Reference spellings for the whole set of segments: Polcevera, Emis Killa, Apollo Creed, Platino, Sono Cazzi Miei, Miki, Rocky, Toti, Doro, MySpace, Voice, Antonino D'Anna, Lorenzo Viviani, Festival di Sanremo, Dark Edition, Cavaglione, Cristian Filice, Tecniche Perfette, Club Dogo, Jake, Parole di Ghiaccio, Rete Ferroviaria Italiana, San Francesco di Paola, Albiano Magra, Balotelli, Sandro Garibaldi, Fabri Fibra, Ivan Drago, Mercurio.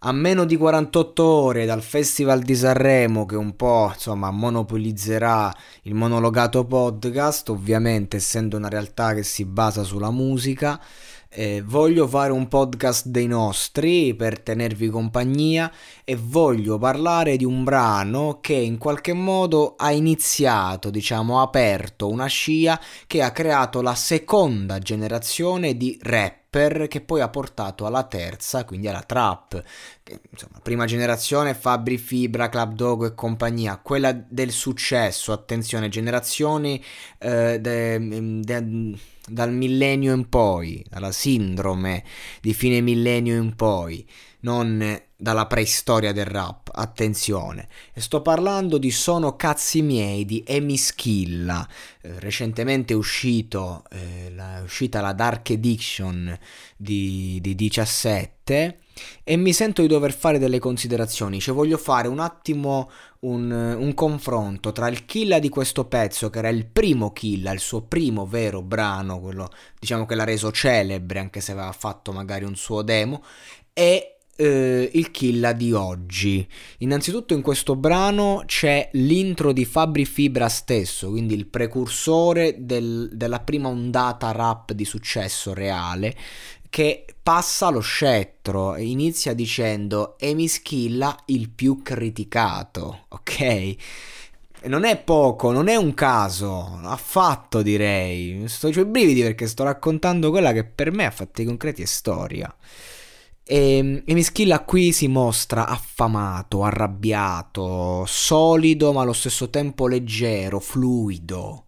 A meno di 48 ore dal Festival di Sanremo, che un po' monopolizzerà il monologato podcast, ovviamente essendo una realtà che si basa sulla musica, voglio fare un podcast dei nostri per tenervi compagnia e voglio parlare di un brano che in qualche modo ha iniziato, ha aperto una scia che ha creato la seconda generazione di rap, che poi ha portato alla terza, quindi alla trap. Prima generazione Fabri Fibra, Club Dogo e compagnia, quella del successo, attenzione, generazioni dal millennio in poi, dalla sindrome di fine millennio in poi, non dalla preistoria del rap, attenzione. E sto parlando di Sono Cazzi Miei di Emis Killa, recentemente uscito, è uscita la Dark Edition di 17, e mi sento di dover fare delle considerazioni, voglio fare un attimo un confronto tra il Killa di questo pezzo, che era il primo Killa, il suo primo vero brano, quello che l'ha reso celebre, anche se aveva fatto magari un suo demo, e il Killa di oggi. Innanzitutto in questo brano c'è l'intro di Fabri Fibra stesso, quindi il precursore della prima ondata rap di successo reale, che passa lo scettro, inizia dicendo Emis Killa il più criticato, ok? Non è poco, non è un caso affatto, direi. Sto i brividi perché sto raccontando quella che per me a fatti concreti è storia. Emis Killa qui si mostra affamato, arrabbiato, solido ma allo stesso tempo leggero, fluido.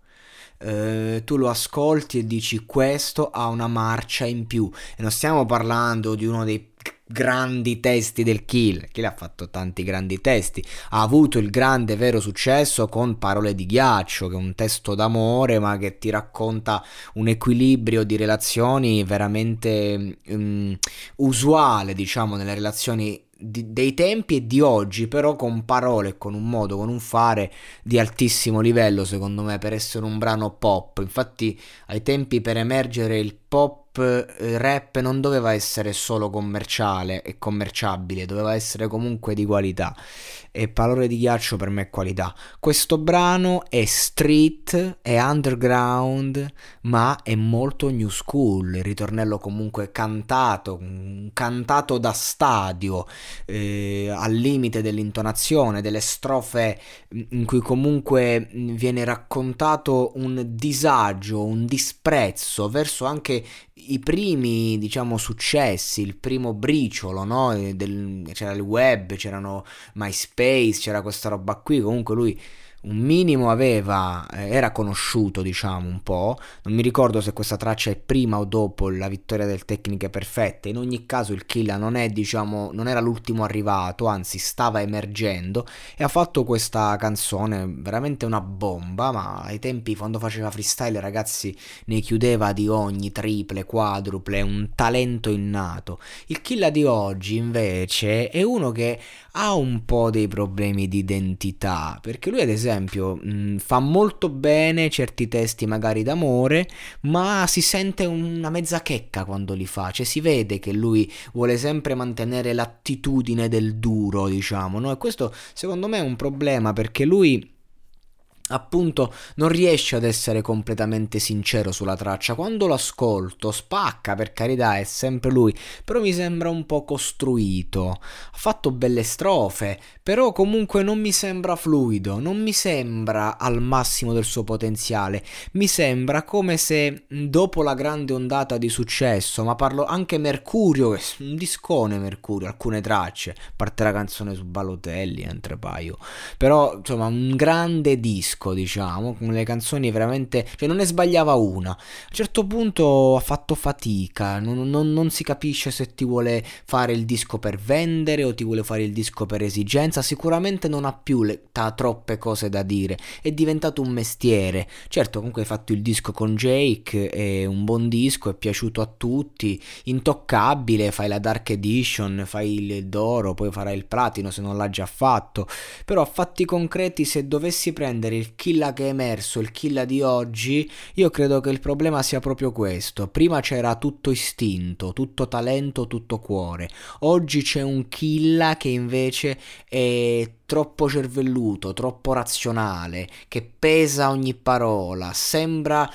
Tu lo ascolti e dici questo ha una marcia in più, e non stiamo parlando di uno dei grandi testi del Killa. Killa ha fatto tanti grandi testi, ha avuto il grande vero successo con Parole di Ghiaccio, che è un testo d'amore ma che ti racconta un equilibrio di relazioni veramente usuale, nelle relazioni dei tempi e di oggi, però con parole, con un modo, con un fare di altissimo livello, secondo me, per essere un brano pop. Infatti ai tempi per emergere il pop rap non doveva essere solo commerciale e commerciabile, doveva essere comunque di qualità, e Parole di Ghiaccio per me è qualità. Questo brano è street, è underground, ma è molto new school, il ritornello comunque cantato da stadio, al limite dell'intonazione, delle strofe in cui comunque viene raccontato un disagio, un disprezzo verso anche i primi successi, il primo briciolo, no? C'era il web, c'erano MySpace, c'era questa roba qui. Comunque lui un minimo era conosciuto, un po'. Non mi ricordo se questa traccia è prima o dopo la vittoria del Tecniche Perfette. In ogni caso il Killa non è, non era l'ultimo arrivato, anzi stava emergendo, e ha fatto questa canzone veramente una bomba. Ma ai tempi, quando faceva freestyle, ragazzi, ne chiudeva di ogni, triple, quadruple, un talento innato. Il Killa di oggi invece è uno che ha un po' dei problemi di identità, perché lui, ad esempio, fa molto bene certi testi magari d'amore, ma si sente una mezza checca quando li fa, si vede che lui vuole sempre mantenere l'attitudine del duro, no? E questo secondo me è un problema, perché lui appunto non riesce ad essere completamente sincero sulla traccia. Quando l'ascolto spacca, per carità, è sempre lui, però mi sembra un po' costruito. Ha fatto belle strofe, però comunque non mi sembra fluido, non mi sembra al massimo del suo potenziale. Mi sembra come se dopo la grande ondata di successo, ma parlo anche Mercurio, è un discone Mercurio, alcune tracce, a parte la canzone su Balotelli, entre paio, però insomma un grande disco, diciamo, con le canzoni veramente, cioè non ne sbagliava una. A un certo punto ha fatto fatica, non si capisce se ti vuole fare il disco per vendere o ti vuole fare il disco per esigenza. Sicuramente non ha più troppe cose da dire, è diventato un mestiere. Certo, comunque hai fatto il disco con Jake, è un buon disco, è piaciuto a tutti, intoccabile, fai la Dark Edition, fai il Doro, poi farai il Platino se non l'ha già fatto. Però a fatti concreti, se dovessi prendere il Killa che è emerso, il Killa di oggi, io credo che il problema sia proprio questo. Prima c'era tutto istinto, tutto talento, tutto cuore. Oggi c'è un Killa che invece è troppo cervelluto, troppo razionale, che pesa ogni parola, sembra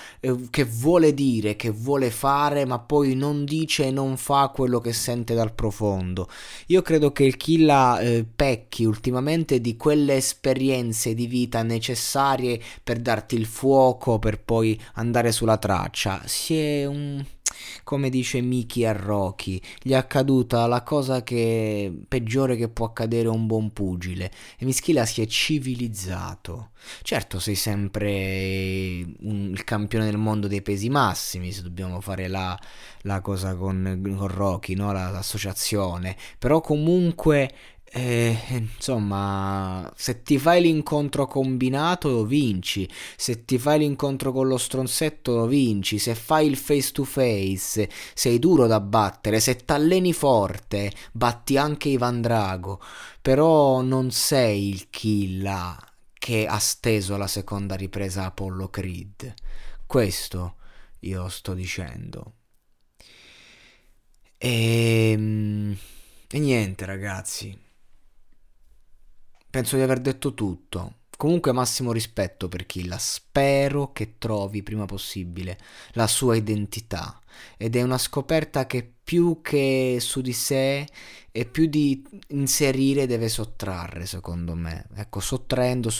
che vuole dire, che vuole fare, ma poi non dice e non fa quello che sente dal profondo. Io credo che il Killa pecchi ultimamente di quelle esperienze di vita necessarie per darti il fuoco, per poi andare sulla traccia. Si è un... come dice Miki a Rocky, gli è accaduta la cosa che peggiore che può accadere a un buon pugile. Emis Killa si è civilizzato. Certo, sei sempre il campione del mondo dei pesi massimi, se dobbiamo fare la cosa con Rocky, no? L'associazione. però comunque insomma, se ti fai l'incontro combinato lo vinci, se ti fai l'incontro con lo stronzetto lo vinci, se fai il face to face sei duro da battere, se t'alleni forte batti anche Ivan Drago, però non sei il Killa che ha steso alla seconda ripresa Apollo Creed. Questo io sto dicendo. E niente ragazzi, penso di aver detto tutto. Comunque massimo rispetto per Killa, spero che trovi prima possibile la sua identità, ed è una scoperta che più che su di sé e più di inserire deve sottrarre, secondo me. Ecco, sottraendo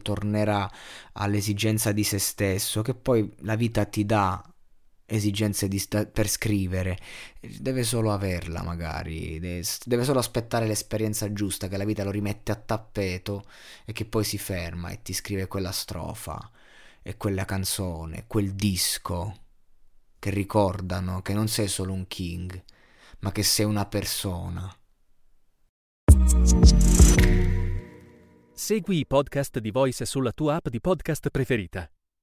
tornerà all'esigenza di se stesso, che poi la vita ti dà esigenze per scrivere, deve solo averla, magari deve solo aspettare l'esperienza giusta che la vita lo rimette a tappeto e che poi si ferma e ti scrive quella strofa e quella canzone, quel disco che ricordano che non sei solo un king, ma che sei una persona. Segui i podcast di Voice sulla tua app di podcast preferita.